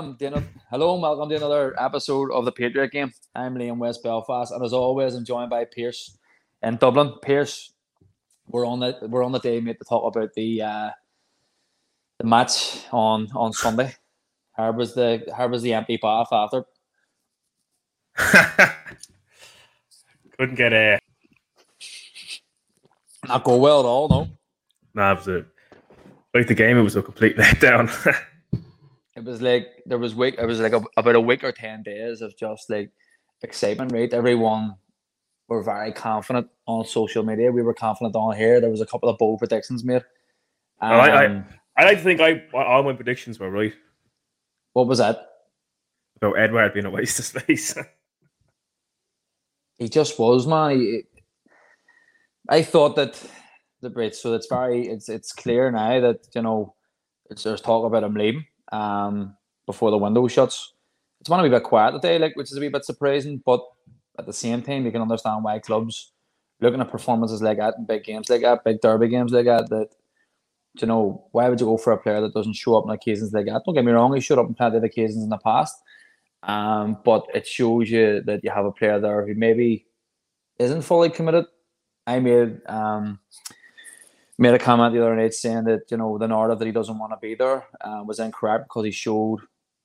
Hello and welcome to another episode of the Patriot Game. I'm Liam West Belfast, and as always, I'm joined by Pierce in Dublin. Pierce, we're on the day, mate, to talk about the match on Sunday. How was the empty bath after? Couldn't get a not go well at all. No, absolutely. Like the game, it was a complete letdown. It was like about a week or 10 days of just like excitement, right? Everyone were very confident on social media. We were confident on here. There was a couple of bold predictions made. I like to think all my predictions were right. What was that? About Edward being a waste of space. He just was, man. I thought that the Brits. So it's clear now that there's talk about him leaving. Before the window shuts. It's going to be a bit quiet today, which is a wee bit surprising, but at the same time, you can understand why clubs looking at performances like that in big games like that, big derby games like that, that, why would you go for a player that doesn't show up on occasions like that? Don't get me wrong, he showed up on plenty of occasions in the past, but it shows you that you have a player there who maybe isn't fully committed. I made a comment the other night saying that, the narrative that he doesn't want to be there was incorrect because he showed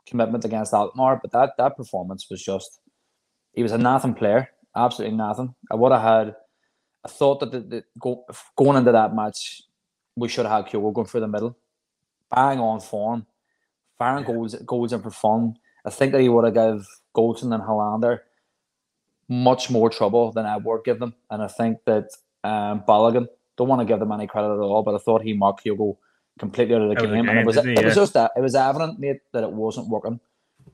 commitment against Alkmaar, but that performance was just, he was a nothing player, absolutely nothing. I thought that going into that match, we should have had Kyogo going through the middle, bang on form, firing goals in for fun. I think that he would have given Goldson and Helander much more trouble than Edward give them, and I think that Balogun, don't want to give them any credit at all, but I thought he marked Kyogo completely out of the game. And it was just that. It was evident, mate, that it wasn't working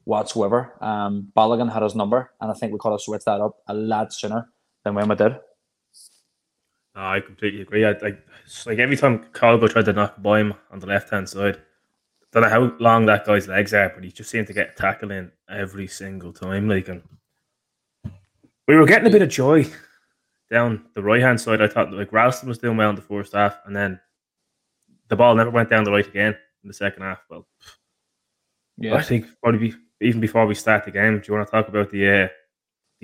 whatsoever. Balogun had his number, and I think we could have switched that up a lot sooner than when we did. No, I completely agree. Like every time Kyogo tried to knock by him on the left-hand side, I don't know how long that guy's legs are, but he just seemed to get tackled in every single time. And we were getting a bit of joy down the right-hand side. I thought Ralston was doing well in the first half, and then the ball never went down the right again in the second half. Well, yeah. I think probably even before we start the game, do you want to talk about the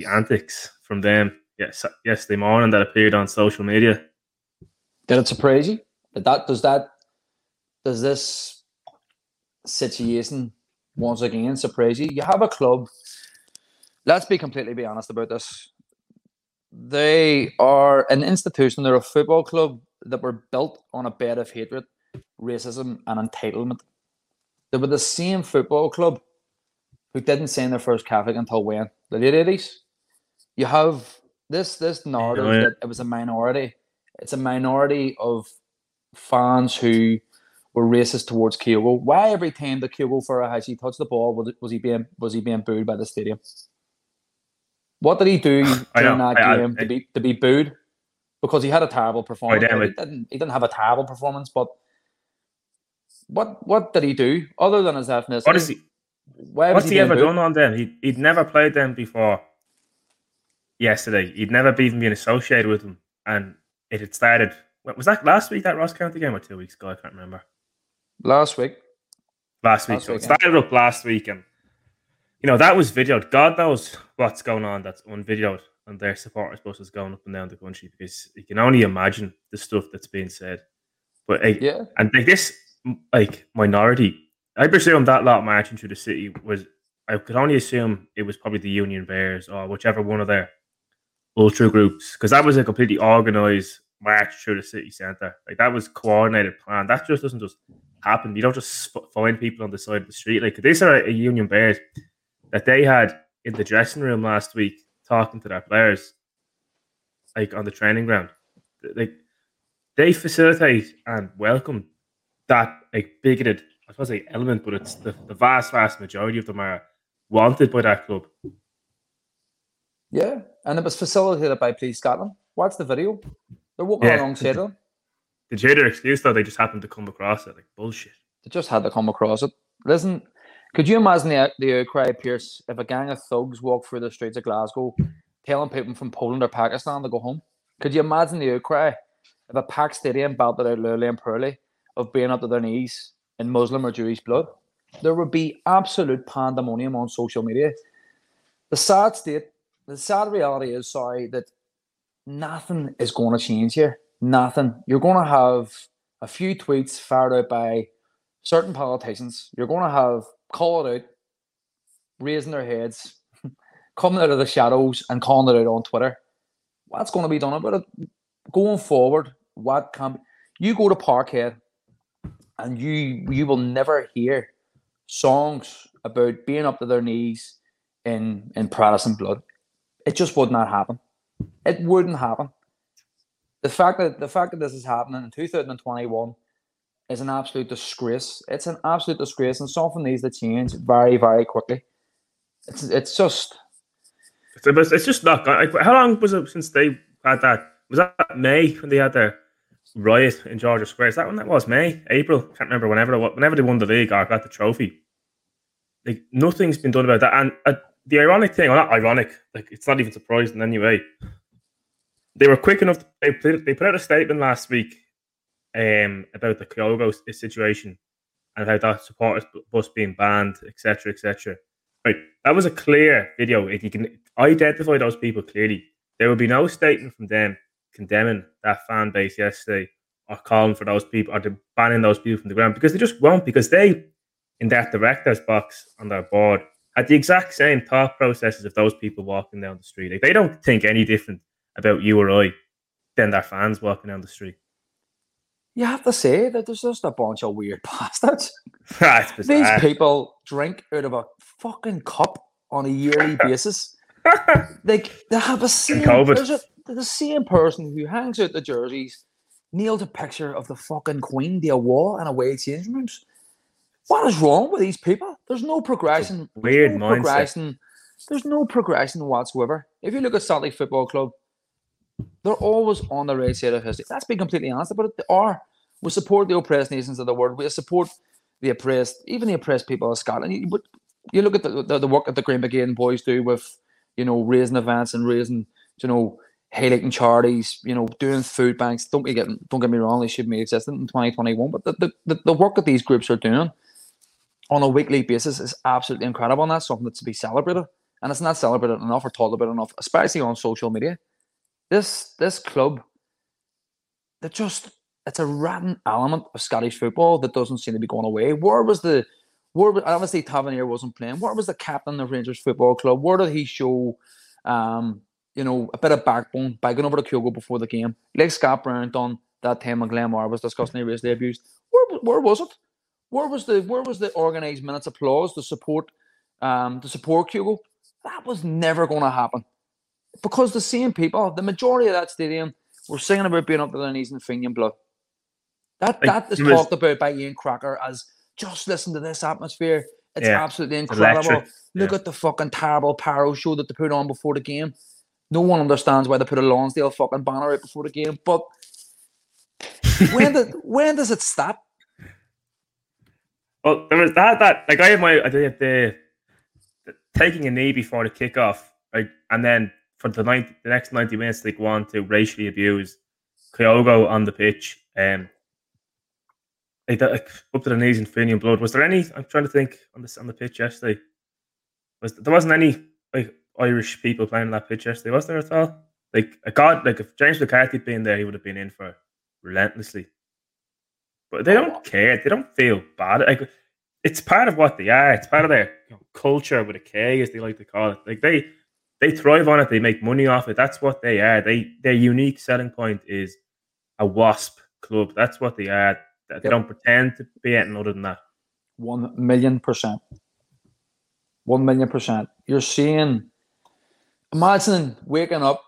antics from them yesterday morning that appeared on social media? Did it surprise you? Does this situation once again surprise you? You have a club. Let's be completely honest about this. They are an institution, they're a football club that were built on a bed of hatred, racism and entitlement. They were the same football club who didn't sign their first Catholic until when? The late 80s? You have this narrative that it was a minority. It's a minority of fans who were racist towards Kyogo. Why every time that Kyogo Furuhashi touched the ball was he being booed by the stadium? What did he do during that game to be booed? Because he had a terrible performance. He didn't have a terrible performance, but what did he do other than his ethnicity? What's he ever done on them? He'd never played them before yesterday. He'd never even been associated with them. And it had started, was that last week, that Ross County game, or 2 weeks ago? I can't remember. Last week. So it started up last week, and that was videoed. God knows what's going on that's unvideoed, and their supporters bus is going up and down the country, because you can only imagine the stuff that's being said. But this minority, I presume that lot marching through the city was, I could only assume it was probably the Union Bears or whichever one of their ultra groups, because that was a completely organised march through the city centre. That was coordinated, planned. That just doesn't just happen. You don't just find people on the side of the street. These are a Union Bears that they had in the dressing room last week, talking to their players, on the training ground. They facilitate and welcome that bigoted, I suppose, element, but it's the vast majority of them are wanted by that club. Yeah, and it was facilitated by Police Scotland. Watch the video. They're walking alongside them. The Jota excuse, though, they just happened to come across it. Bullshit. They just had to come across it. Listen, could you imagine the outcry, Pierce, if a gang of thugs walked through the streets of Glasgow telling people from Poland or Pakistan to go home? Could you imagine the outcry if a packed stadium belted out loudly and poorly of being up to their knees in Muslim or Jewish blood? there would be absolute pandemonium on social media. The sad reality is that nothing is going to change here. Nothing. You're going to have a few tweets fired out by certain politicians. You're going to have call it out, raising their heads, coming out of the shadows and calling it out on Twitter. What's going to be done about it? Going forward, what can... You go to Parkhead and you will never hear songs about being up to their knees in Protestant blood. It just would not happen. It wouldn't happen. The fact that this is happening in 2021 is an absolute disgrace. It's an absolute disgrace, and something needs to change very, very quickly. It's just not gone. How long was it since they had that? Was that May when they had their riot in Georgia Square? Is that when that was? May? April? Can't remember. Whenever they won the league or got the trophy, like nothing's been done about that. And the ironic thing, or not ironic, like it's not even surprising anyway. They were quick enough. They put out a statement last week about the Kyogo situation and how that supporters bus being banned, etc., etc. Right, that was a clear video. If you can identify those people clearly, there would be no statement from them condemning that fan base yesterday or calling for those people or banning those people from the ground, because they just won't, because they, in that director's box on their board, had the exact same thought processes of those people walking down the street. Like, they don't think any different about you or I than their fans walking down the street. You have to say that there's just a bunch of weird bastards. These people drink out of a fucking cup on a yearly basis. They have the same person who hangs out the jerseys, nailed a picture of the fucking Queen to a wall and away change rooms. What is wrong with these people? There's no progression. There's no progression whatsoever. If you look at Saturday Football Club, they're always on the right side of history. Let's be completely honest about it. They are. We support the oppressed nations of the world. We support the oppressed, even the oppressed people of Scotland. You look at the work that the Green Brigade boys do with, raising events and raising, highlighting charities, doing food banks. Don't get me wrong, they shouldn't be existent in 2021, but the work that these groups are doing on a weekly basis is absolutely incredible, and that's something that's to be celebrated. And it's not celebrated enough or talked about enough, especially on social media. This club, it's a rotten element of Scottish football that doesn't seem to be going away. Obviously Tavernier wasn't playing. Where was the captain of Rangers Football Club? Where did he show a bit of backbone by going over to Kyogo before the game? Like Scott Brown done that time when Glenmore was discussing racially abused. Where was it? Where was the organised minutes applause to support Kyogo? That was never going to happen. Because the same people, the majority of that stadium, were singing about being up to their knees in Fenian blood. That is talked about by Ian Cracker as, just listen to this atmosphere. It's absolutely incredible. Electric. Look at the fucking terrible pyro show that they put on before the game. No one understands why they put a Lonsdale fucking banner out before the game. But when does it stop? Well, there was that. Like, I did the taking a knee before the kickoff. Like, and then for the next 90 minutes, they go on to racially abuse Kyogo on the pitch. Up to the knees in Fenian blood. Was there any? I'm trying to think on the pitch yesterday. There wasn't any Irish people playing on that pitch yesterday, was there at all? If James McCarthy had been there, he would have been in for relentlessly. But they don't care. They don't feel bad. It's part of what they are. It's part of their culture with a K, as they like to call it. They thrive on it. They make money off it. That's what they are. Their unique selling point is a WASP club. That's what they are. They don't pretend to be anything other than that. 1,000,000%. 1,000,000%. You're seeing... Imagine waking up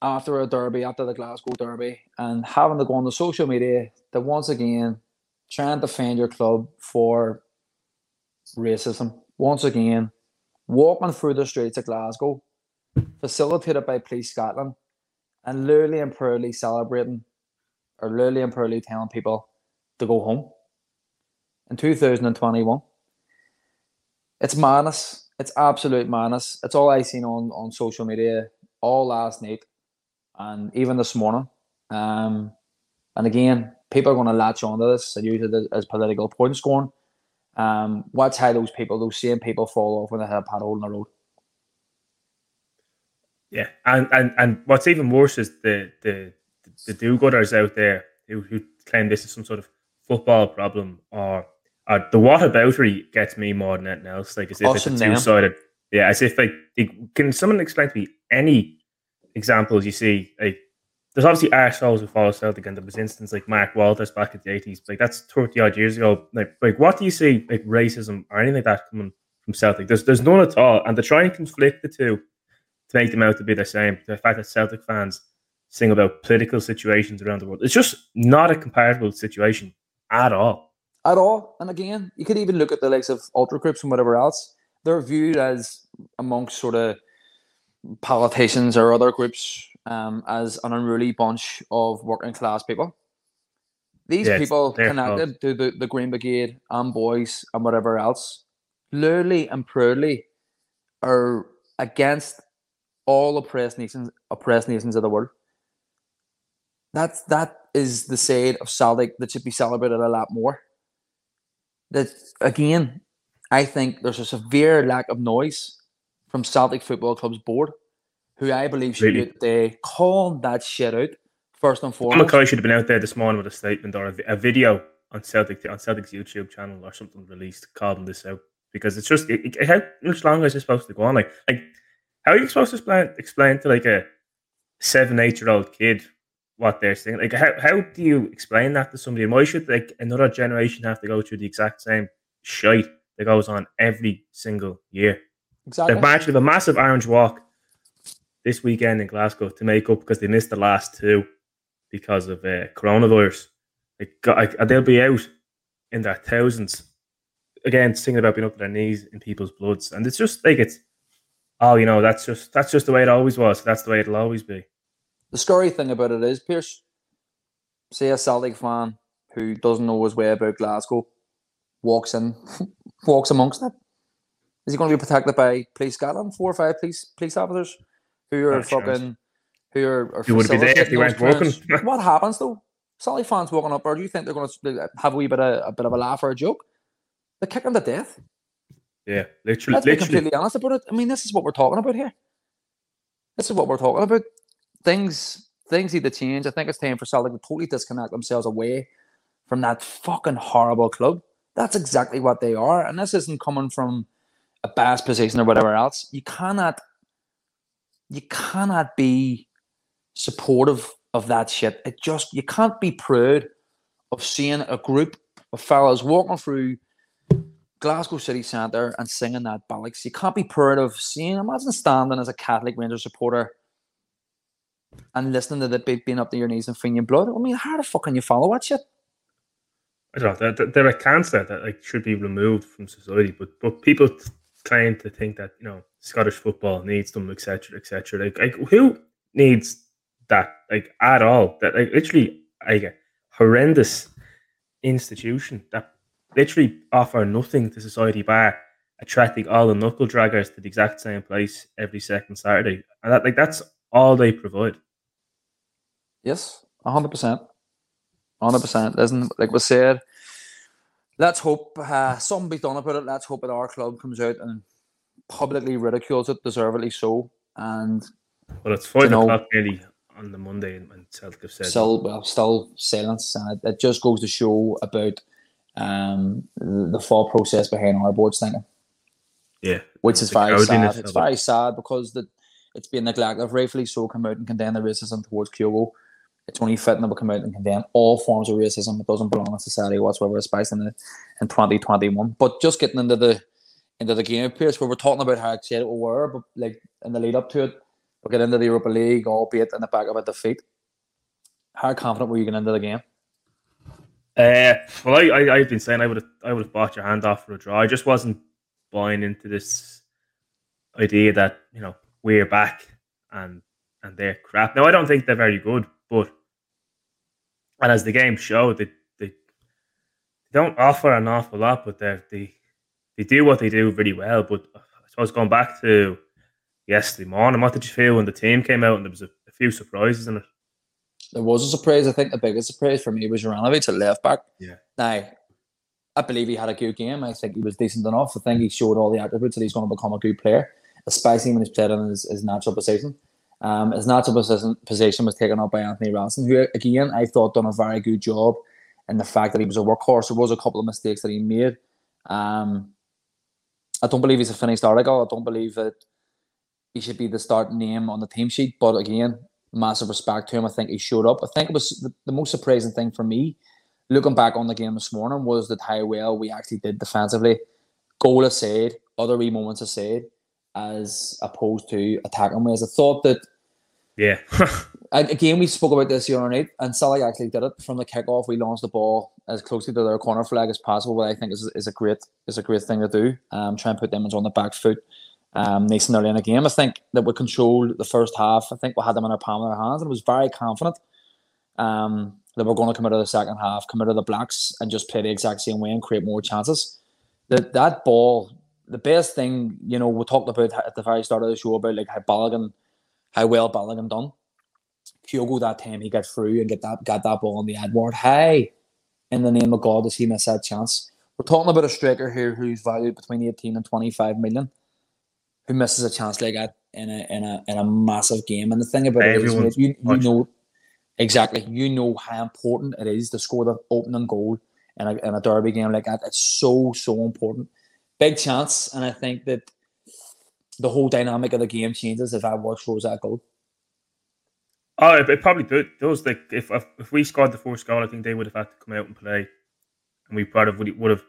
after a derby, after the Glasgow derby, and having to go on the social media to once again try and defend your club for racism. Once again, walking through the streets of Glasgow, facilitated by Police Scotland, and literally and proudly celebrating, or literally and proudly telling people to go home in 2021. It's madness. It's absolute madness. It's all I seen on social media all last night and even this morning. And again, people are going to latch onto this and use it as political point scoring. What's how those people, those same people, fall off when they have a hole in the road. Yeah, and what's even worse is the do-gooders out there who claim this is some sort of football problem, or the whataboutery gets me more than anything else. Like, as if it's two-sided. Yeah, as if, like, can someone explain to me any examples you see? Like, there's obviously arseholes who follow Celtic, and there was instance like Mark Walters back in the 80s. Like, that's 30 odd years ago. Like, what do you see, like, racism or anything like that coming from Celtic? There's none at all, and they're trying to conflict the two to make them out to be the same. The fact that Celtic fans sing about political situations around the world, it's just not a comparable situation at all. At all. And again, you could even look at the likes of ultra groups and whatever else. They're viewed as, amongst sort of politicians or other groups, as an unruly bunch of working class people. These people connected to the Green Brigade and boys and whatever else, literally and proudly are against all oppressed nations of the world. That is the side of Celtic that should be celebrated a lot more. That, again, I think there's a severe lack of noise from Celtic Football Club's board, who I believe should be call that shit out first and foremost. McCoy should have been out there this morning with a statement or a video on Celtic's YouTube channel or something released calling this out, because it's just how much longer is this supposed to go on? Like how are you supposed to explain to, like, a 7-8-year-old kid what they're saying? Like, how do you explain that to somebody? And why should, like, another generation have to go through the exact same shite that goes on every single year? Exactly. They've marched with a massive orange walk this weekend in Glasgow to make up because they missed the last two because of coronavirus. They'll be out in their thousands again, singing about being up to their knees in people's bloods, and it's just like it's. Oh, you know, that's just the way it always was. That's the way it'll always be. The scary thing about it is, Pierce, say a Celtic fan who doesn't know his way about Glasgow walks amongst it. Is he going to be protected by Police Scotland, 4 or 5 police officers who are You would be there if you weren't walking. What happens though? Celtic fans walking up, or do you think they're going to have a bit of a laugh or a joke? They kick them to death. Yeah, literally. Let's be completely honest about it. I mean, this is what we're talking about here. This is what we're talking about. Things need to change. I think it's time for Celtic to totally disconnect themselves away from that fucking horrible club. That's exactly what they are. And this isn't coming from a bad position or whatever else. You cannot be supportive of that shit. You can't be proud of seeing a group of fellas walking through Glasgow city centre and singing that bollocks. You can't be proud of seeing. Imagine standing as a Catholic Rangers supporter and listening to that being up to your knees and feeling blood. I mean, how the fuck can you follow that shit? I don't know. They're a cancer that, like, should be removed from society, but people claim to think that, you know, Scottish football needs them, etc., etc. Like who needs that? Like, at all? That, like, literally, like, a horrendous institution that literally offer nothing to society by attracting all the knuckle draggers to the exact same place every second Saturday, and that, like, that's all they provide. Yes, 100%. Isn't, like we said, let's hope something be done about it. Let's hope that our club comes out and publicly ridicules it, deservedly so. And well, it's 5 o'clock nearly on the Monday, and Celtic have said still silence. It just goes to show about. The thought process behind our board's thinking. Yeah. Which is very sad. It's very sad because it's been neglected. I've rightfully so come out and condemn the racism towards Kyogo. It's only fitting that we come out and condemn all forms of racism. It doesn't belong in society whatsoever, especially in 2021. But just getting into the game, Pierce, where we're talking about how excited we were, but, like, in the lead up to it, we'll get into the Europa League, albeit in the back of a defeat. How confident were you getting into the game? Well, I've been saying I would have bought your hand off for a draw. I just wasn't buying into this idea that, you know, we're back and they're crap. Now, I don't think they're very good, but as the game showed, they don't offer an awful lot, but they do what they do really well. But I suppose going back to yesterday morning, what did you feel when the team came out and there was a few surprises in it? There was a surprise. I think the biggest surprise for me was Juranović at left back. Yeah. Now, I believe he had a good game. I think he was decent enough. I think he showed all the attributes that he's going to become a good player, especially when he's played in his natural position. His natural position was taken up by Anthony Ralston, who, again, I thought done a very good job in the fact that he was a workhorse. There was a couple of mistakes that he made. I don't believe he's a finished article. I don't believe that he should be the starting name on the team sheet. But again, massive respect to him. I think he showed up. I think it was the most surprising thing for me, looking back on the game this morning, was that how well we actually did defensively. Goal aside, other wee moments aside, as opposed to attacking ways. I thought that, yeah. Again, we spoke about this the other night, and Sally actually did it from the kickoff. We launched the ball as closely to their corner flag as possible, which I think is a great thing to do. Try and put them on the back foot nice and early in the game. I think that we controlled the first half. I think we had them in our palm of our hands, and I was very confident that we're going to come out of the second half, come out of the blacks, and just play the exact same way and create more chances. That ball, the best thing, you know, we talked about at the very start of the show about like how well Balogun done. Kyogo that time, he got through and got that ball on the Edward. Hey, in the name of God, does he miss that chance? We're talking about a striker here who's valued between 18 and 25 million, who misses a chance like that in a massive game. And the thing about it is, you know exactly, you know how important it is to score the opening goal in a derby game like that. It's so important. Big chance, and I think that the whole dynamic of the game changes if that works for us that goal. Oh, it probably did. Those like if we scored the first goal, I think they would have had to come out and play, and we probably would have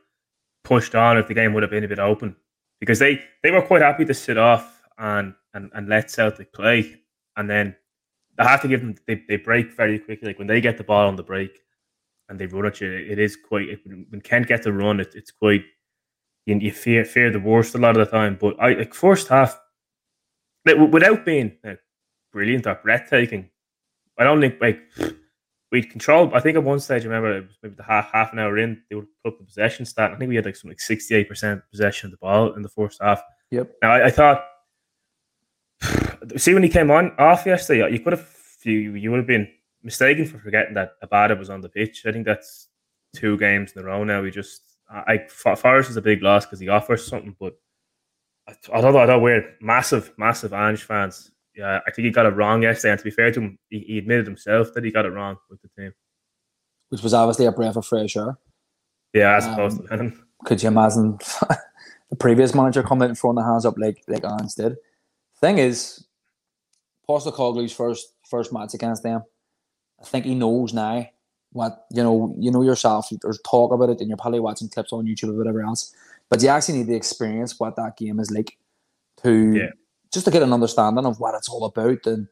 pushed on if the game would have been a bit open, because they were quite happy to sit off and let Celtic play, and then I have to give them they break very quickly. Like when they get the ball on the break and they run at you, it is quite when Kent gets a run, it's quite. You fear the worst a lot of the time, but I like first half, like, without being brilliant or breathtaking, I don't think like we'd control. I think at one stage, I remember it was maybe the half an hour in, they would put up the possession stat. I think we had like some 68% possession of the ball in the first half. Yep. Now I thought, see when he came on off yesterday, you would have been mistaken for forgetting that Abada was on the pitch. I think that's 2 games in a row now. Forrest is a big loss because he offers something, but I thought we're massive Ange fans. Yeah, I think he got it wrong yesterday, and to be fair to him, he admitted himself that he got it wrong with the team, which was obviously a breath of fresh air. Yeah, I suppose. Could you imagine the previous manager coming out and throwing the hands up like Ange did? Thing is, Postecoglou's first match against them, I think he knows now. What you know yourself, there's talk about it, and you're probably watching clips on YouTube or whatever else, but you actually need to experience what that game is like just to get an understanding of what it's all about. And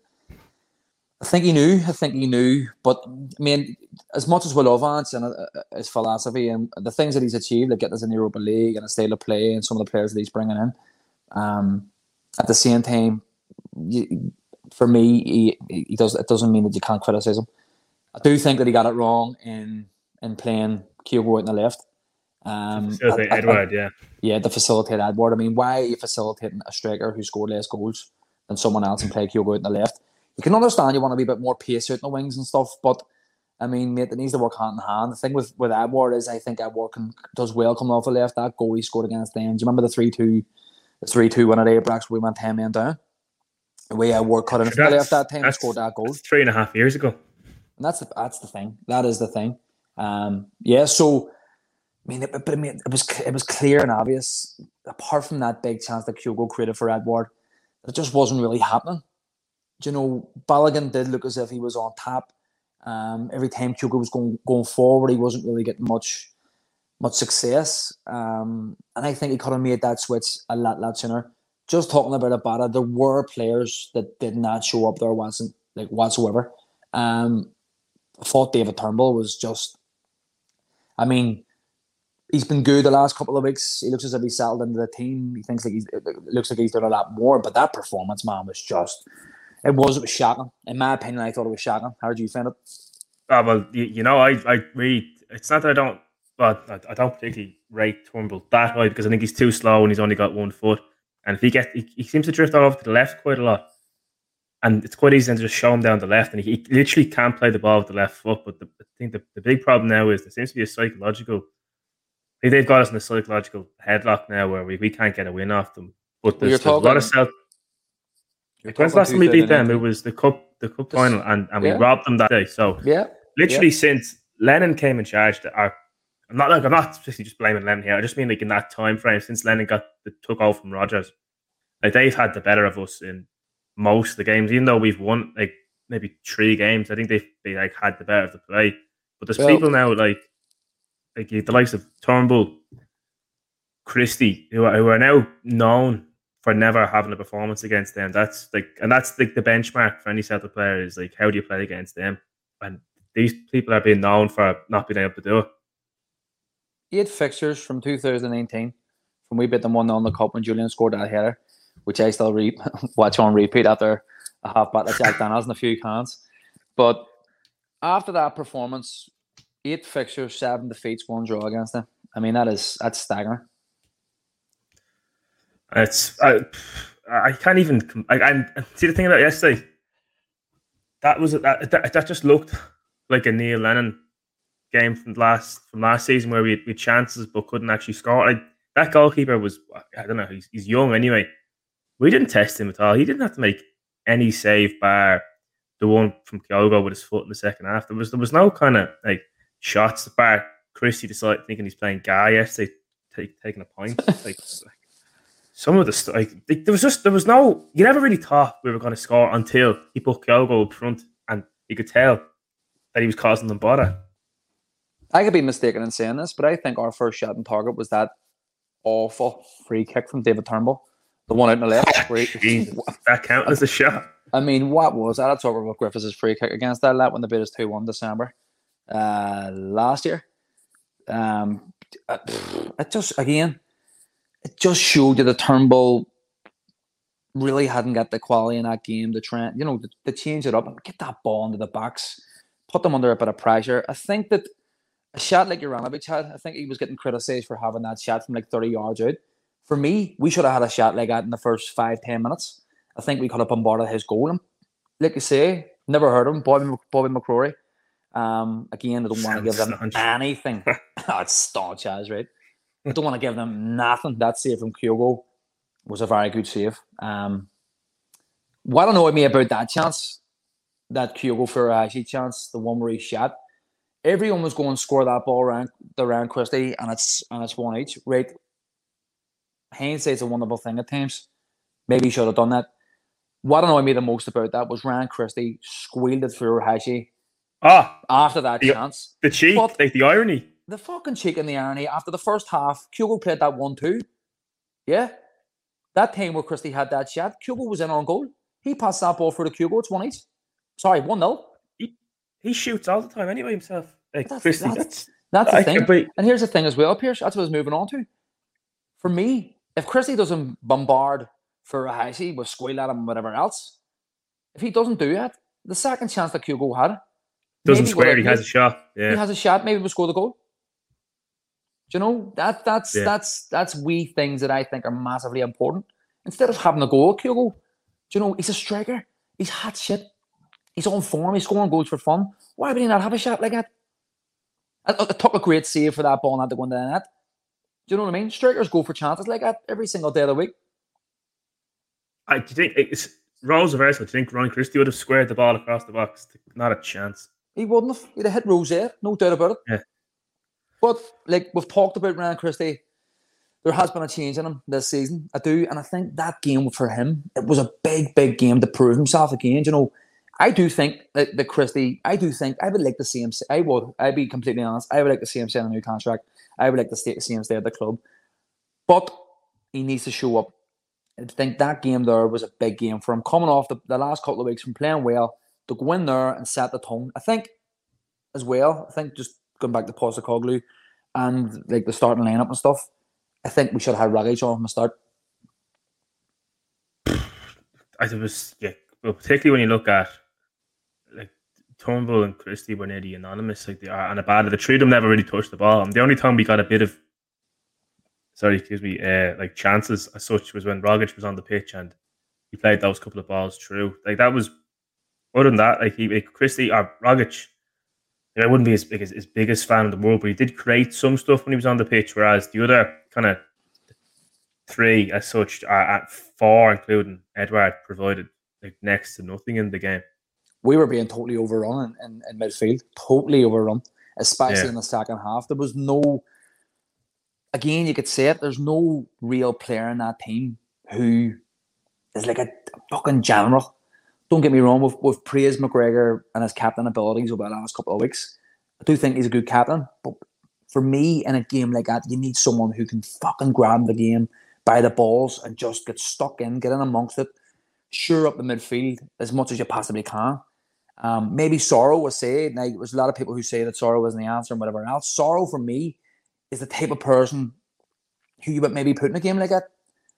I think he knew, but I mean, as much as we love Ange and his philosophy and the things that he's achieved, like getting us in the Europa League and his style of play and some of the players that he's bringing in, at the same time, for me, he does. It doesn't mean that you can't criticise him. I do think that he got it wrong in playing Kyogo out on the left. Facilitate Edward, yeah. Yeah, to facilitate Edward. I mean, why are you facilitating a striker who scored less goals than someone else and play Kyogo out on the left? You can understand you want to be a bit more pace out in the wings and stuff, but, I mean, mate, it needs to work hand in hand. The thing with Edward is I think Edward does well coming off the left. That goal he scored against them. Do you remember the 3-2 win at Ibrox where we went 10 men down? The way Edward cut in from the left that time and scored that goal. That's 3.5 years ago. And that's the thing. That is the thing. Yeah. So, I mean, it was clear and obvious. Apart from that big chance that Kyogo created for Edward, it just wasn't really happening. You know, Balogun did look as if he was on tap. Every time Kyogo was going forward, he wasn't really getting much success. And I think he could have made that switch a lot sooner. Just talking about Abada, there were players that did not show up there whatsoever. I thought David Turnbull was just... I mean, he's been good the last couple of weeks. He looks as if he's settled into the team. He looks like he's done a lot more. But that performance, man, was just... It was shocking. In my opinion, I thought it was shocking. How did you find it? Well, you know, I really... It's not that I don't... But I don't particularly rate Turnbull that high because I think he's too slow and he's only got one foot. And if he gets... He seems to drift off to the left quite a lot. And it's quite easy to just show him down the left. And he literally can't play the ball with the left foot. But I think the big problem now is there seems to be a psychological They've got us in a psychological headlock now where we can't get a win off them. But there's a lot of self. When's the last time we beat them? It was the cup final, and we robbed them that day. So literally since Lennon came in charge, I'm not specifically just blaming Lennon here. I just mean like in that time frame since Lennon took over from Rodgers, like they've had the better of us in most of the games. Even though we've won like maybe 3 games, I think they like had the better of the play. But there's people now like the likes of Turnbull, Christie, who are now known for never having a performance against them. That's the benchmark for any Celtic player is like, how do you play against them? And these people are being known for not being able to do it. 8 fixtures from 2019, when we beat them 1-0 in the cup when Julian scored that header, which I still watch on repeat after a half battle of Jack Daniels and a few cans. But after that performance, 8 fixtures, 7 defeats, 1 draw against them. I mean, that's staggering. It's I can't even. I see the thing about yesterday. That just looked like a Neil Lennon game from last season where we had chances but couldn't actually score. That goalkeeper was, I don't know, he's young anyway. We didn't test him at all. He didn't have to make any save bar the one from Kyogo with his foot in the second half. There was no kind of like shots bar Christie decided thinking he's playing guy yesterday, taking a point. Some of the stuff, you never really thought we were going to score until he put Kyogo up front and you could tell that he was causing them bother. I could be mistaken in saying this, but I think our first shot on target was that awful free kick from David Turnbull, the one out in the left. That counted as a shot. I mean, what was that? I talked about Griffiths' free kick against that lad when they beat us 2-1 December last year. It just showed you that Turnbull really hadn't got the quality in that game to try, to change it up and get that ball into the box, put them under a bit of pressure. I think that a shot like Juranović had, I think he was getting criticised for having that shot from like 30 yards out. For me, we should have had a shot like that in the first 5-10 minutes. I think we could have bombarded his goal. And like you say, never heard of him, Bobby McCrory. Again, I don't want to give them anything. Oh, it's staunch as, right? I don't want to give them nothing. That save from Kyogo was a very good save. What annoyed me about that chance, that Kyogo Furuhashi chance, the one where he shot, everyone was going to score that ball around Christie, and it's one each. Right? Hindsight's a wonderful thing at times. Maybe he should have done that. What annoyed me the most about that was Ryan Christie squealed at Furuhashi after that chance. The cheek, the irony. The fucking cheek and the irony. After the first half, Kyogo played that 1-2. Yeah. That time where Christie had that shot, Kyogo was in on goal. He passed that ball through to Kyogo. It's 1-0. He shoots all the time anyway himself. Like, that's the thing. And here's the thing as well, Pierce. That's what I was moving on to. For me, if Christie doesn't bombard Furuhashi with squeal at him and whatever else, if he doesn't do that, the second chance that Kyogo had, doesn't square, he has a shot. Yeah. He has a shot. Maybe we'll score the goal. Do you know that's wee things that I think are massively important. Instead of having a goal, Kyogo, do you know he's a striker? He's hot shit. He's on form. He's scoring goals for fun. Why would he not have a shot like that? I took a great save for that ball, not to go into the net. Do you know what I mean? Strikers go for chances like that every single day of the week. Do you think it's roles reversed? Do you think Ryan Christie would have squared the ball across the box? Not a chance. He wouldn't have. He'd have hit Rose there, no doubt about it. Yeah. But, like, we've talked about Ryan Christie. There has been a change in him this season. I do. And I think that game for him, it was a big, big game to prove himself again. You know, I do think that Christie, I would like to see him. I'd be completely honest. I would like to see him sign a new contract. I would like to see him stay at the club. But he needs to show up. I think that game there was a big game for him. Coming off the last couple of weeks from playing well, to go in there and set the tone. I think, as well, just going back to Postecoglou and like the starting lineup and stuff, I think we should have had Rogic on from the start. I think it was, particularly when you look at like Turnbull and Christie were nearly anonymous, like they are, and Abada, the three of them never really touched the ball. And the only time we got a bit of, chances as such was when Rogic was on the pitch and he played those couple of balls through. Like that was. Other than that, Christie or Rogic, I wouldn't be his biggest fan of the world, but he did create some stuff when he was on the pitch, whereas the other kind of three as such, at four, including Edward, provided like next to nothing in the game. We were being totally overrun in midfield, totally overrun, especially in the second half. There was no, again, you could say it, there's no real player in that team who is like a fucking general. Don't get me wrong, we've praised McGregor and his captain abilities over the last couple of weeks. I do think he's a good captain, but for me, in a game like that, you need someone who can fucking grab the game by the balls and just get stuck in, get in amongst it, sure up the midfield as much as you possibly can. Maybe Sorrow was saying, like, there's a lot of people who say that Sorrow isn't the answer and whatever else. Sorrow, for me, is the type of person who you would maybe put in a game like that,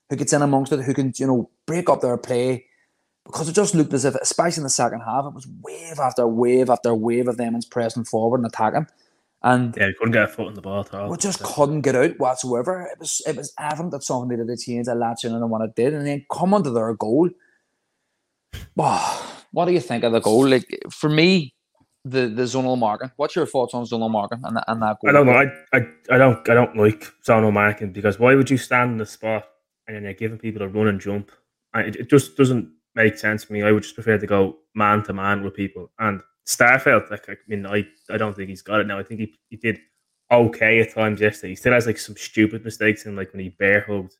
who gets in amongst it, who can, you know, break up their play. Because it just looked as if, especially in the second half, it was wave after wave after wave of them pressing forward and attacking. And yeah, you couldn't get a foot in the ball at all. We just couldn't get out whatsoever. It was evident that something needed to change a lot sooner than what it did. And then come onto their goal. Oh, what do you think of the goal? Like, for me, the zonal marking. What's your thoughts on zonal marking and that goal? I don't know. I don't like zonal marking, because why would you stand in the spot and then you're giving people a run and jump? It just doesn't make sense to me. I would just prefer to go man to man with people. And Starfelt, like, I mean, I don't think he's got it now. I think he did okay at times yesterday. He still has like some stupid mistakes in, like when he bear hugged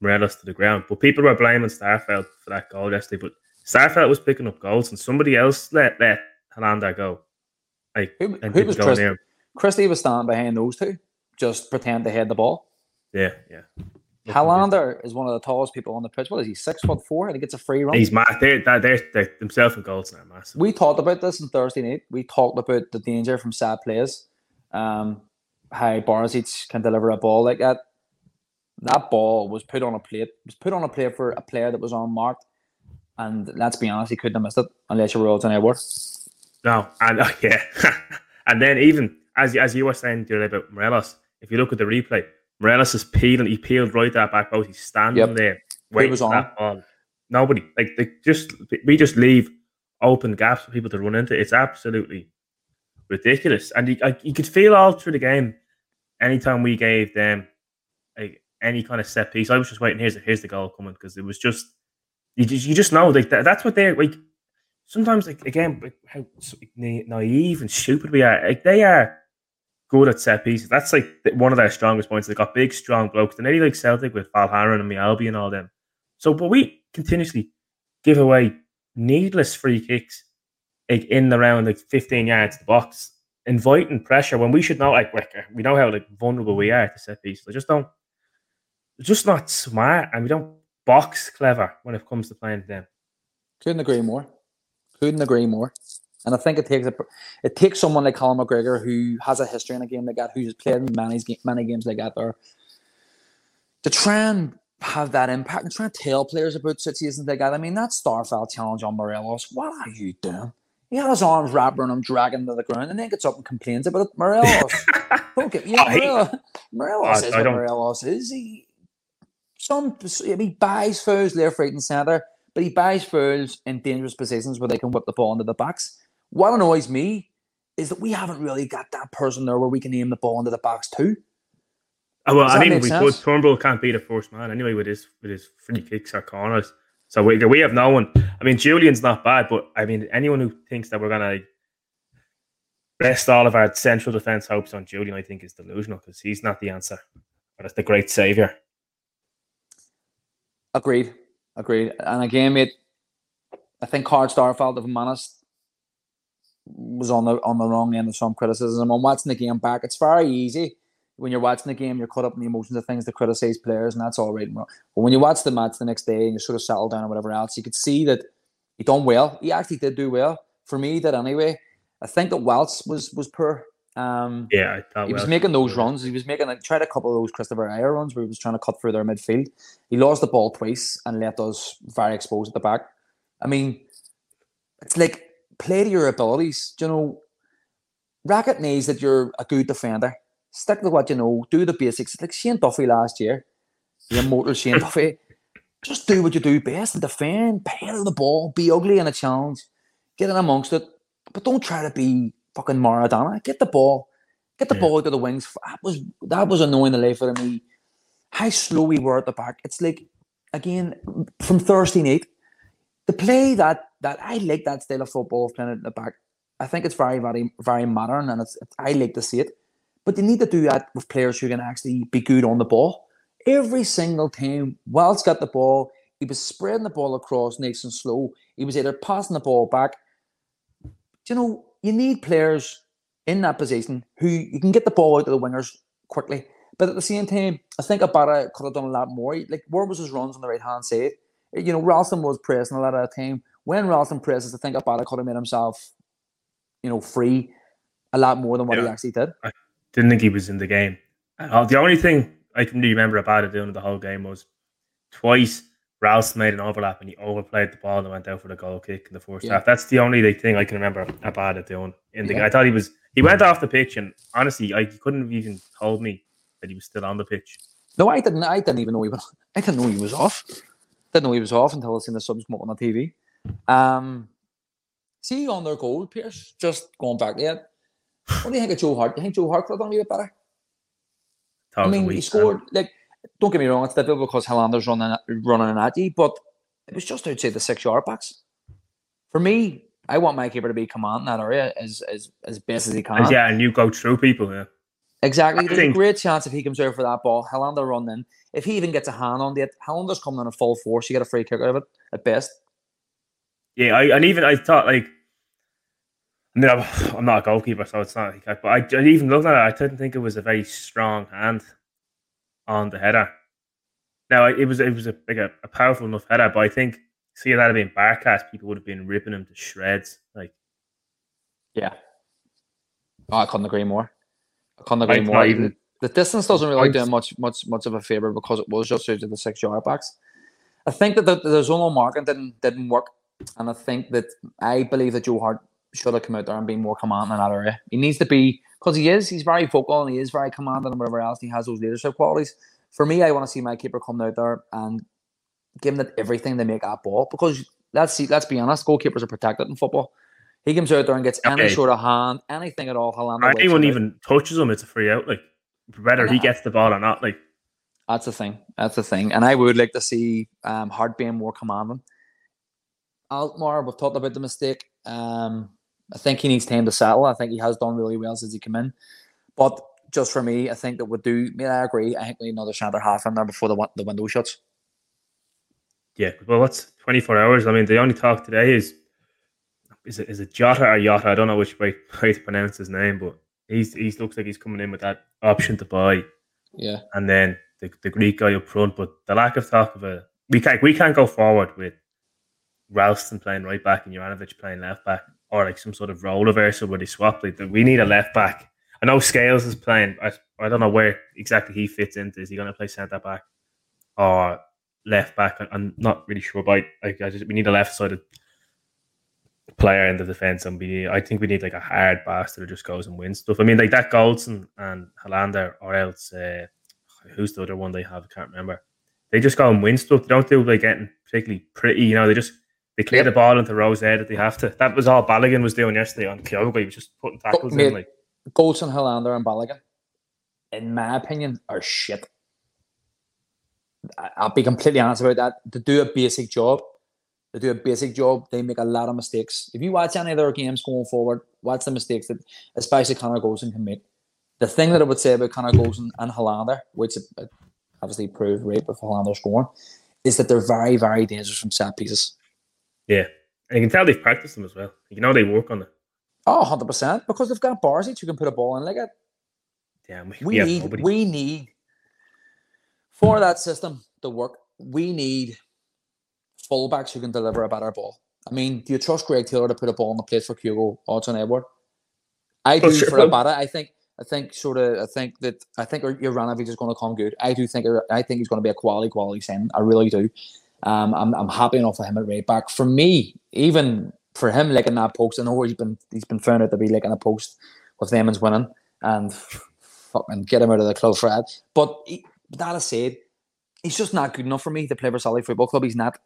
Morelos to the ground. But people were blaming Starfelt for that goal yesterday. But Starfelt was picking up goals, and somebody else let Helander go. Like, who was Christie? Christie was standing behind those two, just pretend they had the ball. Yeah. Helander is one of the tallest people on the pitch. What is he, 6'4", and he gets a free run? He's mad. They're themselves and Goldson are massive. We talked about this on Thursday night. We talked about the danger from sad players. How Barisic can deliver a ball like that. That ball was put on a plate. It was put on a plate for a player that was unmarked. And let's be honest, he couldn't have missed it unless you were Odsonne Edouard. No, and yeah. And then even, as you were saying the other day about Morelos, if you look at the replay, Morelos is peeling. He peeled right that back post. He's standing there, waiting for that ball. Nobody, like, we just leave open gaps for people to run into. It's absolutely ridiculous, and you could feel all through the game. Anytime we gave them like any kind of set piece, I was just waiting. Here's the goal coming, because it was just you just know, like, that's what they're like. Sometimes, like, again, like, how naive and stupid we are. Like, they are good at set pieces. That's like one of their strongest points. They got big, strong blokes. They're nearly like Celtic with Valharan and Mialbi and all them. So, but we continuously give away needless free kicks, like in the round, like 15 yards the box, inviting pressure when we should know. Like, we know how like vulnerable we are to set pieces. They just don't. They're just not smart, and we don't box clever when it comes to playing them. Couldn't agree more. And I think it takes someone like Colin McGregor, who has a history in a game like that, who's played many games like that, there, to try and have that impact and try and tell players about situations like that. I mean, that Starfelt challenge on Morelos, what are you doing? He had his arms wrapped around him, dragging him to the ground, and then gets up and complains about it. Morelos. Okay, yeah, Morelos is what Morelos is. He buys fouls left, right and centre, but he buys fouls in dangerous positions where they can whip the ball into the box. What annoys me is that we haven't really got that person there where we can aim the ball into the box too. Oh, well, I mean, Turnbull can't be the first man anyway with his free kicks or corners. So we have no one. I mean, Julian's not bad, but I mean, anyone who thinks that we're going to rest all of our central defence hopes on Julian, I think, is delusional, because he's not the answer. But it's the great saviour. Agreed. And again, mate, I think Hard Starfelt, if I'm honest, was on the wrong end of some criticism. I'm watching the game back. It's very easy when you're watching the game, you're caught up in the emotions of things to criticize players, and that's all right. But when you watch the match the next day and you sort of settle down or whatever else, you could see that he done well. He actually did do well. For me, he did anyway. I think that Welts was poor. Yeah, I thought he was making those runs. He was tried a couple of those Christopher Ayer runs where he was trying to cut through their midfield. He lost the ball twice and left us very exposed at the back. I mean, it's like, play to your abilities. You know, racket needs that you're a good defender. Stick to what you know. Do the basics. Like Shane Duffy last year. The immortal Shane Duffy. Just do what you do best. Defend. Pay the ball. Be ugly in a challenge. Get in amongst it. But don't try to be fucking Maradona. Get the ball. Get the ball to the wings. That was annoying the life out of me. How slow we were at the back. It's like, again, from Thursday night, the play that I like that style of football of playing it at the back. I think it's very, very, very modern, and I like to see it. But you need to do that with players who can actually be good on the ball. Every single time, Wells got the ball, he was spreading the ball across nice and slow. He was either passing the ball back. You know, you need players in that position who you can get the ball out to the wingers quickly. But at the same time, I think Abada could have done a lot more. Like, where was his runs on the right-hand side? You know, Ralston was pressing a lot of the time. When Ralston presses, I think Abada could have made himself, you know, free a lot more than what he actually did. I didn't think he was in the game. The only thing I can remember about it doing the whole game was twice Ralston made an overlap and he overplayed the ball and went out for the goal kick in the first half. That's the only thing I can remember about it doing in the game. I thought he went off the pitch, and honestly, I couldn't have even told me that he was still on the pitch. No, I didn't even know he was. I didn't know he was off. Didn't know he was off until I seen the subs come up on the TV. See on their goal, Pierce. Just going back there. What do you think of Joe Hart? Do you think Joe Hart could have done a little bit better? I mean, he scored. Like, don't get me wrong, it's difficult because Helander's running at you, but it was just outside the 6 yard box. For me, I want my keeper to be commanding that area as best as he can. Yeah, and you go through people. Yeah, exactly. There's a great chance if he comes out for that ball, Helander run in. If he even gets a hand on it, Helander's coming in at full force. You get a free kick out of it at best. Yeah, I thought, like, I mean, I'm not a goalkeeper, so it's not. But I even looked at it. I didn't think it was a very strong hand on the header. Now it was a powerful enough header, but I think seeing that had been Barkas, people would have been ripping him to shreds. Like, yeah, oh, I couldn't agree more. I couldn't agree more. Even the distance doesn't really do much of a favour because it was just out of the 6 yard box. I think that the zonal marking didn't work. And I believe that Joe Hart should have come out there and been more commanding in that area. He needs to be, because he's very vocal and he is very commanding and whatever else. He has those leadership qualities. For me, I want to see my keeper come out there and give him that everything to make that ball. Because let's be honest, goalkeepers are protected in football. He comes out there and gets any sort of hand, anything at all. Helander, anyone even touches him, it's a free out. Like, whether he gets the ball or not, like, that's the thing. And I would like to see Hart being more commanding. Alkmaar, we've talked about the mistake. I think he needs time to settle. I think he has done really well since he came in. But just for me, I think that would do. I agree. I think we need another centre half in there before the window shuts. Yeah, well, that's 24 hours. I mean, the only talk today is it Jota or Yota? I don't know which way to pronounce his name, but he looks like he's coming in with that option to buy. Yeah, and then the Greek guy up front. But the lack of talk of a we can't go forward with Ralston playing right back and Juranović playing left back, or like some sort of role reversal where they swap. Like, we need a left back. I know Scales is playing. I don't know where exactly he fits into. Is he going to play centre back or left back? I'm not really sure. But we need a left sided player in the defence, and I think we need like a hard bastard who just goes and wins stuff. I mean, like that Goldson and Helander, or else who's the other one they have? I can't remember. They just go and win stuff. They don't do like getting particularly pretty. You know, they just. They clear the ball into Rose head if they have to. That was all Balogun was doing yesterday on Kyogo. He was just putting tackles in. Like, Goldson, Helander and Balogun, in my opinion, are shit. I'll be completely honest about that. They do a basic job. They make a lot of mistakes. If you watch any of their games going forward, watch the mistakes that especially Conor Goldson can make. The thing that I would say about Conor Goldson and Helander, which obviously proved right with Helander scoring, is that they're very, very dangerous from set pieces. Yeah, and you can tell they've practiced them as well. You know they work on it. Oh, 100%, because they've got bars each who can put a ball in like it. Yeah, we need for that system to work, we need fullbacks who can deliver a better ball. I mean, do you trust Greg Taylor to put a ball on the plate for Kyogo, Odsonne Edouard? I do for Abada. I think Juranović is going to come good. I think he's going to be a quality signing. I really do. I'm happy enough for him at right back. For me, even for him licking that post, I know he's been found out to be licking a post with them and winning, and fucking get him out of the club for that. But that aside, he's just not good enough for me to play for Sally Football Club. He's not.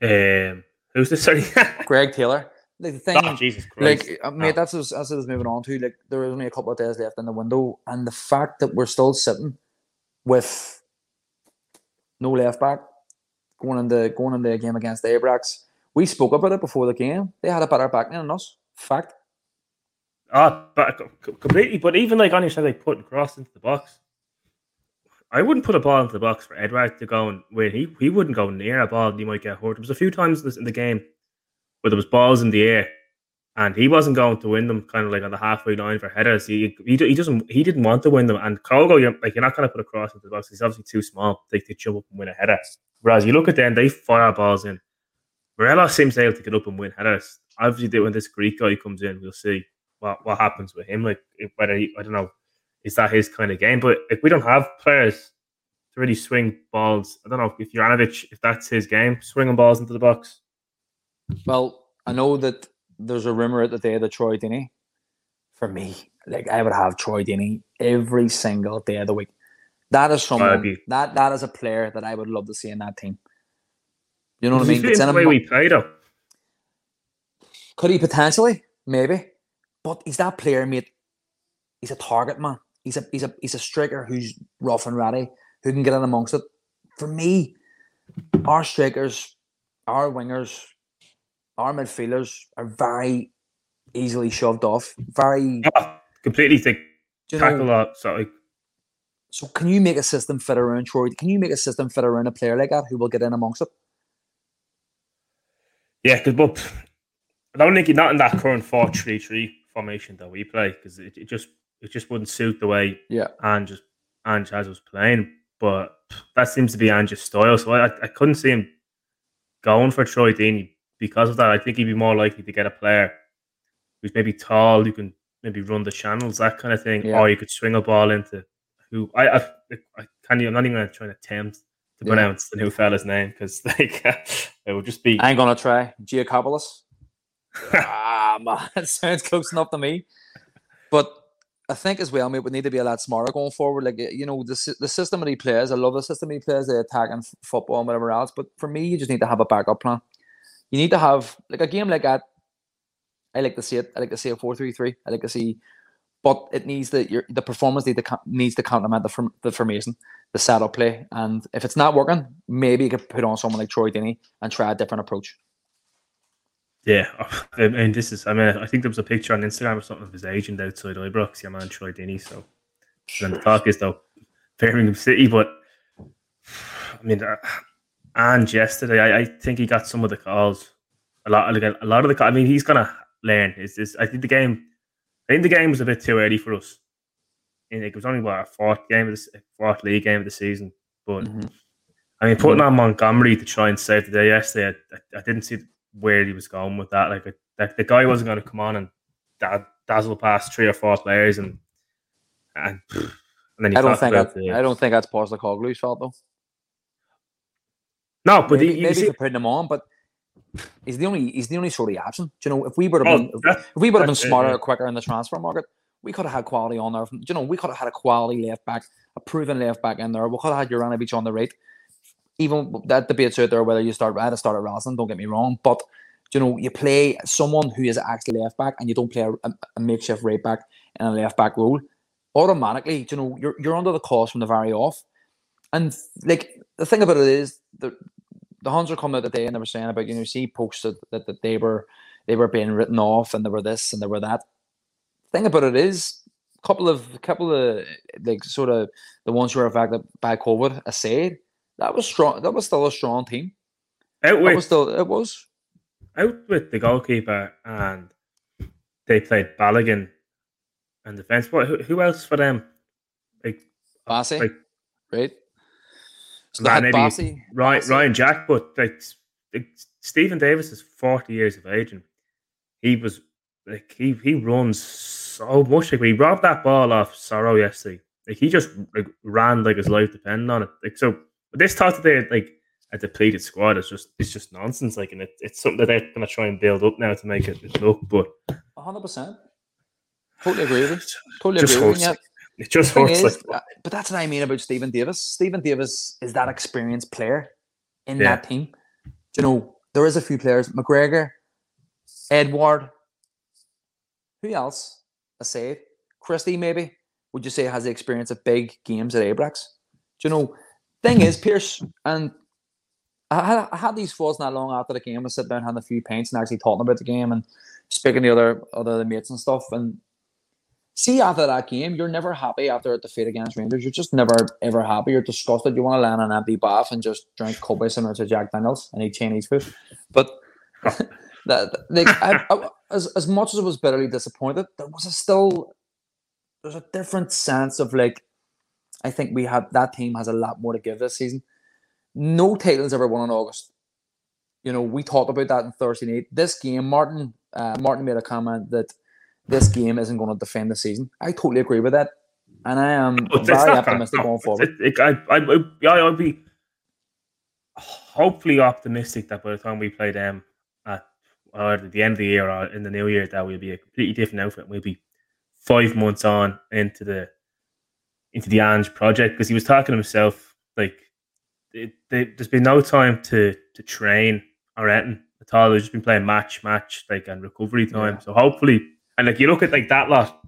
Who's this? Sorry, Greg Taylor. Like the thing, oh, Jesus Christ. Like, mate, that's what I was moving on to. Like, there were only a couple of days left in the window, and the fact that we're still sitting with no left back going into a game against the Ibrox, we spoke about it before the game. They had a better back than us. Fact. Ah, completely. But even like on your side, like putting Cross into the box, I wouldn't put a ball into the box for Edward to go and win. He wouldn't go near a ball. And he might get hurt. There was a few times in the game where there was balls in the air, and he wasn't going to win them. Kind of like on the halfway line for headers, he didn't want to win them. And Kyogo, you're not going to put a cross into the box. He's obviously too small. They jump up and win a header. Whereas you look at them, they fire balls in. Morelos seems able to get up and win headers. Obviously, when this Greek guy comes in, we'll see what happens with him. Like whether I don't know, is that his kind of game? But if we don't have players to really swing balls, I don't know if Juranović, if that's his game, swinging balls into the box. Well, I know that there's a rumour at the day that Troy Deeney, for me, like I would have Troy Deeney every single day of the week. That is someone, that is a player that I would love to see in that team. You know what I mean? It's in the way we play, though. Could he potentially? Maybe. But he's that player, mate. He's a target man. He's a striker who's rough and ratty, who can get in amongst it. For me, our strikers, our wingers, our midfielders are very easily shoved off. Completely think tackle up. Sorry. So can you make a system fit around Troy? Can you make a system fit around a player like that who will get in amongst it? Yeah, because I don't think he's not in that current 4-3-3 formation that we play, because it just wouldn't suit the way Ange was playing. But that seems to be Ange's style. So I couldn't see him going for Troy Deeney. Because of that, I think he'd be more likely to get a player who's maybe tall, who can maybe run the channels, that kind of thing. Yeah. Or you could swing a ball into who I'm not even going to try and attempt to pronounce the new fella's name, because like it would just be. I ain't gonna try Giacoboulos. Ah man, it sounds close enough to me. But I think as well, mate, we need to be a lot smarter going forward. Like, you know, the system that he plays, I love the system he plays, the attack and football and whatever else. But for me, you just need to have a backup plan. You need to have, like, a game like that, I like to see it. I like to see a 4-3-3. I like to see, but it needs the performance needs to complement the formation, the setup play. And if it's not working, maybe you could put on someone like Troy Deeney and try a different approach. Yeah, and this is, I mean, I think there was a picture on Instagram or something of his agent outside Ibrox, your man Troy Deeney. So, and the talk is, though, Birmingham City, but, I mean, and yesterday, I think he got some of the calls. A lot of the calls. I mean, he's gonna learn. I think the game was a bit too early for us. And it was only our fourth league game of the season. But I mean, putting on Montgomery to try and save the day yesterday, I didn't see where he was going with that. Like the guy wasn't going to come on and dazzle past three or four players, and then he I don't think that's Postecoglou's fault though. No, but maybe for putting him on, but he's the only sort of absent. Do you know, if we would have been smarter or quicker in the transfer market, we could have had quality on there. Do you know, we could have had a quality left back, a proven left back in there. We could have had Juranović on the right. Even that debate's out there whether you start at Ralston. Don't get me wrong, but do you know, you play someone who is actually left back, and you don't play a makeshift right back in a left back role. Automatically, do you know, you're under the cost from the very off. And like the thing about it is the Huns were coming out today and they were saying about, you know, see posted that they were being written off and they were this and they were that. The thing about it is a couple of like sort of the ones who were affected by COVID, I said that was strong. That was still a strong team. Out with the goalkeeper, and they played Balogun and defence. What? Who else for them? Like Bassey. Like, right, so that maybe Bassey, Ryan Jack, but like Stephen Davis is 40 years of age, and he was like he runs so much. Like he robbed that ball off Sorrow yesterday. Like he just ran like his life depended on it. Like so, this talk today, like a depleted squad, it's just nonsense. Like, and it's something that they're gonna try and build up now to make it look. But 100%, totally agree with it. It just hurts. But that's what I mean about Stephen Davis. Stephen Davis is that experienced player in that team. Do you know, there is a few players. McGregor, Edward. Who else? A save. Christie, maybe. Would you say has the experience of big games at Ibrox? Do you know? Thing is, Pierce, and I had these thoughts not long after the game. I was sitting down, having a few pints, and actually talking about the game and speaking to the other mates and stuff. And see, after that game, you're never happy after a defeat against Rangers. You're just never ever happy. You're disgusted. You want to land on an empty bath and just drink Kobe similar to Jack Daniels and eat Chinese food. But as much as I was bitterly disappointed, there was there's a different sense of like, I think we have that team has a lot more to give this season. No titles ever won in August. You know, we talked about that on Thursday night. This game, Martin made a comment that this game isn't going to defend the season. I totally agree with that, and I am very optimistic going forward. I'd be hopefully optimistic that by the time we play them at the end of the year or in the new year, that we'll be a completely different outfit. We'll be 5 months on into the Ange project, because he was talking to himself like there's been no time to train or anything at all. They've just been playing match like, and recovery time. Yeah. So hopefully, and like you look at like that lot,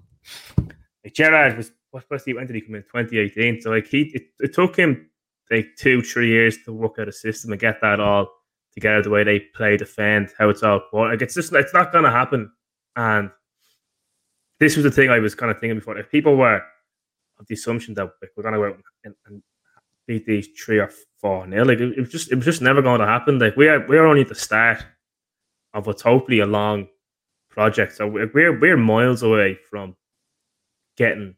like Gerrard was when did he come in? 2018. So like it took him like 2-3 years to work out a system and get that all together, the way they play, defend, how it's all. Like it's not gonna happen. And this was the thing I was kind of thinking before. If people were of the assumption that we're going to go out and beat these 3 or 4-0, like it was just never going to happen. Like we are only at the start of what's hopefully a long project. So we're miles away from getting,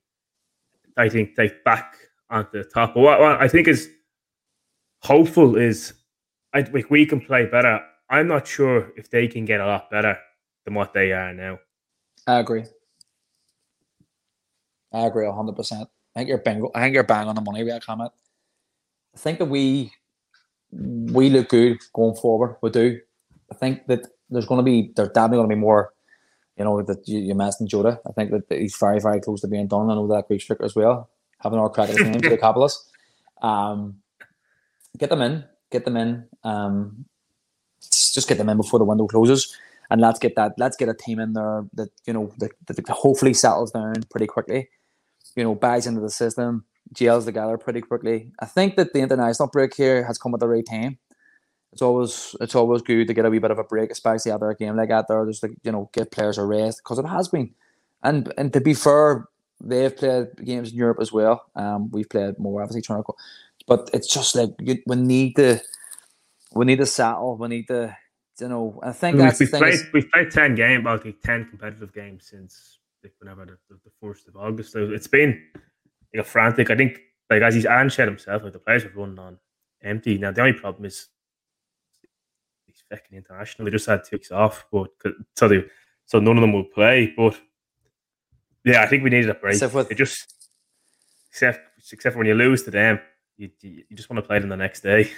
I think, like back onto the top. But what I think is hopeful is we can play better. I'm not sure if they can get a lot better than what they are now. I agree 100%. I think you're bang on the money with that comment. I think that we look good going forward. We do. I think that there's definitely going to be more, you know, that you mentioned Jota. I think that he's very, very close to being done. I know that Greek striker as well. Having our crack at his name for the capitalist. Get them in. Just get them in before the window closes. And let's get a team in there that, you know, that hopefully settles down pretty quickly, you know, buys into the system, gels together pretty quickly. I think that the international break here has come at the right time. It's always good to get a wee bit of a break, especially after a game like that. There, just like, you know, get players a rest, because it has been. And to be fair, they've played games in Europe as well. We've played more, obviously, trying to, but it's just like we need to settle. We need to. You know, I think that's the thing. We've played 10 competitive games since like, whenever the 1st of August. So it's been like a frantic. I think, like as Ange said himself, like the players have run on empty. Now the only problem is he's fucking international. They just had 2 weeks off, so none of them will play. But yeah, I think we needed a break. Except when you lose to them, you just want to play them the next day.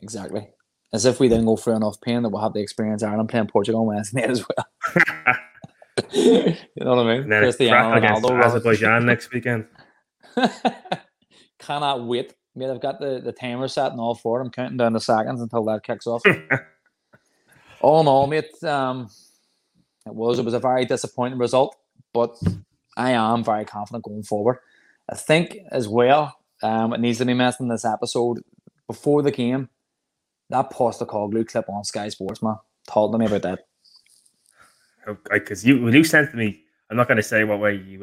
Exactly. As if we didn't go through enough pain that we'll have to experience Ireland playing Portugal on Wednesday as well. You know what I mean? Cristiano Ronaldo, Azerbaijan next weekend. Cannot wait. Mate, I've got the timer set and all for it. I'm counting down the seconds until that kicks off. All in all, mate, it was a very disappointing result, but I am very confident going forward. I think as well, it needs to be mentioned in this episode, before the game, that Postecoglou clip on Sky Sports, man. Talk to me about that. Because when you sent to me, I'm not going to say what way you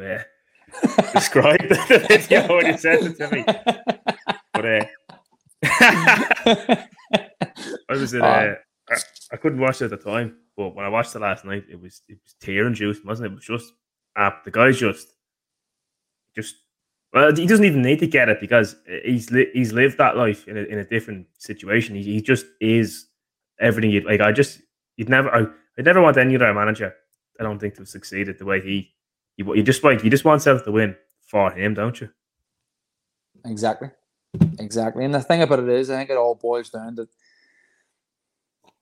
described the video when you sent it to me. But I couldn't watch it at the time, but when I watched it last night, it was tear-inducing, wasn't it? It was just the guy's just. Well, he doesn't even need to get it, because he's lived that life in a different situation. He just is everything you'd like. I'd never want any other manager, I don't think, to have succeeded the way you just want self to win for him, don't you? Exactly. And the thing about it is, I think it all boils down to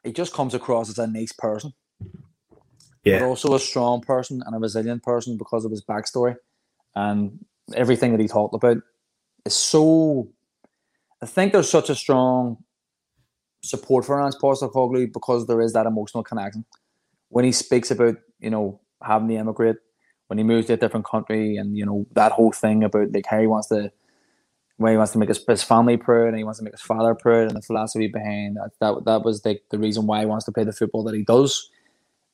he just comes across as a nice person, yeah, but also a strong person and a resilient person because of his backstory and. Everything that he talked about is so. I think there's such a strong support for Ange Postecoglou because there is that emotional connection. when he speaks about, you know, having to emigrate, when he moves to a different country, and, you know, that whole thing about like how he wants to, where he wants to make his family proud and he wants to make his father proud, and the philosophy behind that was like the reason why he wants to play the football that he does.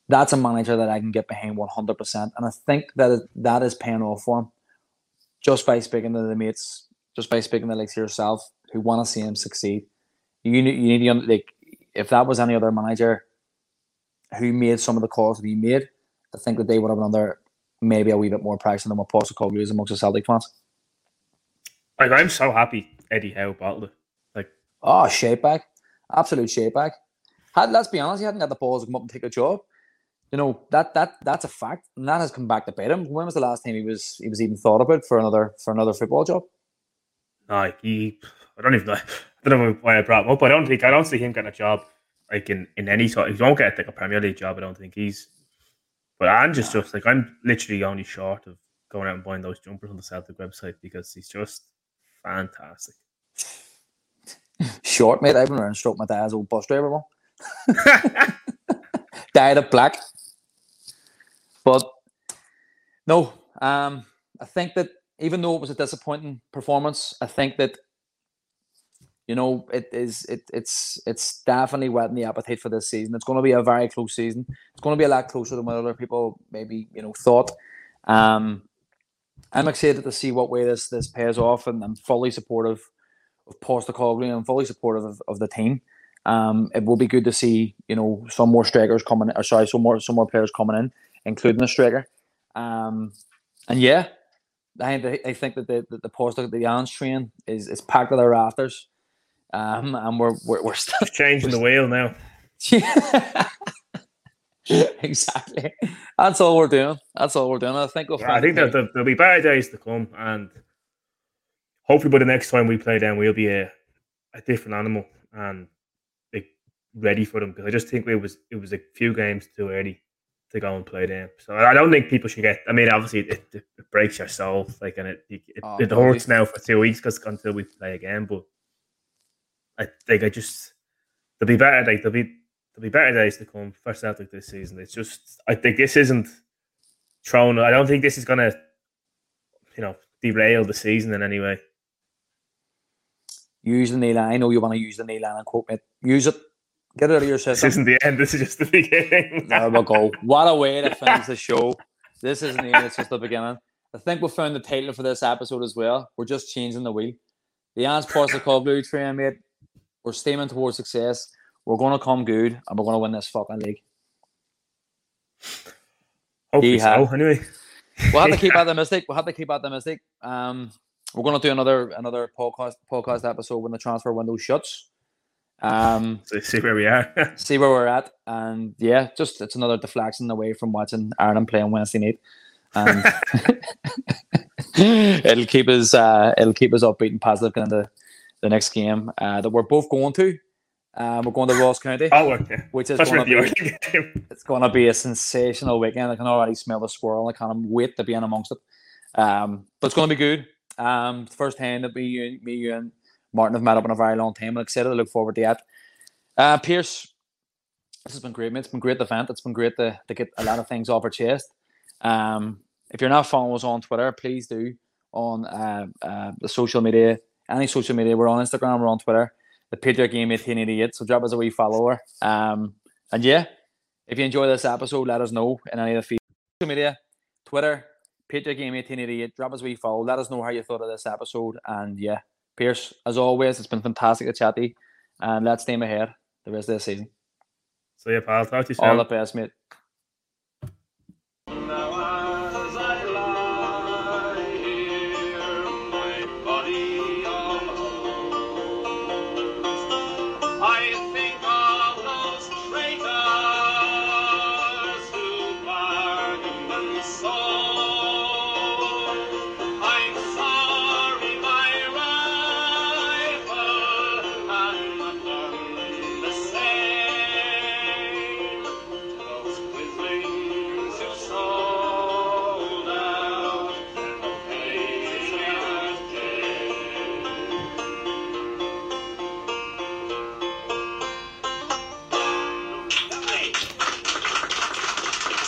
That's a manager that I can get behind 100%. And I think that is paying off for him, just by speaking to the mates, just by speaking to like yourself, who want to see him succeed. You need to, like, if that was any other manager who made some of the calls that he made, I think that they would have been under maybe a wee bit more pressure than what Postecoglou is amongst the Celtic fans. Like, I'm so happy Eddie Howe battled it. Like, oh, shapeback. Absolute shapeback. Let's be honest, he hadn't got the balls to come up and take a job. You know, that's a fact, and that has come back to bite him. When was the last time he was even thought about for another football job? Like, I don't know why I brought him up. I don't see him getting a job like in any sort. He won't get like a Premier League job, I don't think. But Ange is just like, I'm literally only short of going out and buying those jumpers on the Celtic website, because he's just fantastic. Short, mate. I've been around stroke my dad's old bus driver one. Died of black. But no, I think that even though it was a disappointing performance, I think that, you know, it's definitely whetting the appetite for this season. It's going to be a very close season. It's going to be a lot closer than what other people maybe, you know, thought. I'm excited to see what way this pairs off, and I'm fully supportive of Postecoglou. I'm fully supportive of the team. It will be good to see, you know, some more players coming in, including a striker. And yeah, I think that the Ange train is packed to their rafters. And we're still changing the wheel now. Yeah. Exactly. That's all we're doing. I think that there'll be better days to come, and hopefully by the next time we play them, we'll be a different animal and like ready for them. Because I just think it was a few games too early to go and play them. So I don't think people should get. I mean, obviously it breaks your soul, like, and it hurts now for 2 weeks because until we play again, but. I think there'll be better. Like, there'll be better days to come for Celtic this season. It's just, I think this isn't thrown. I don't think this is gonna, you know, derail the season in any way. Use the knee line. I know you want to use the knee line and quote it. Use it. Get it out of your system. This isn't the end. This is just the beginning. There we go. What a way to finish the show. This isn't the end. It's just the beginning. I think we found the title for this episode as well. We're just changing the wheel. The Ange Postecoglou train, mate. We're steaming towards success. We're going to come good, and we're going to win this fucking league. Hopefully so, anyway. We'll have to keep out the mistake. We're going to do another podcast episode when the transfer window shuts. So see where we are. See where we're at. And yeah, just it's another deflection away from watching Ireland play on Wednesday night. And it'll keep us upbeat and positive into the next game that we're both going to. We're going to Ross County. Oh, okay. Which is it's going to be a sensational weekend. I can already smell the swirl. I can't wait to be in amongst it. But it's going to be good. It's the first time that me, you and Martin have met up in a very long time. I'm excited to look forward to that. Pierce, this has been great, mate. It's been great to vent. It's been great to get a lot of things off our chest. If you're not following us on Twitter, please do on the social media, any social media. We're on Instagram, we're on Twitter, the Patriot game 1888. So drop us a wee follower. And yeah, if you enjoy this episode, let us know in any of the social media, Twitter, Patriot game 1888. Drop us a wee follow. Let us know how you thought of this episode. And yeah, Pierce, as always, it's been fantastic to chat to you. And let's steam ahead the rest of the season. So yeah, pal, talk to you soon. All the best, mate.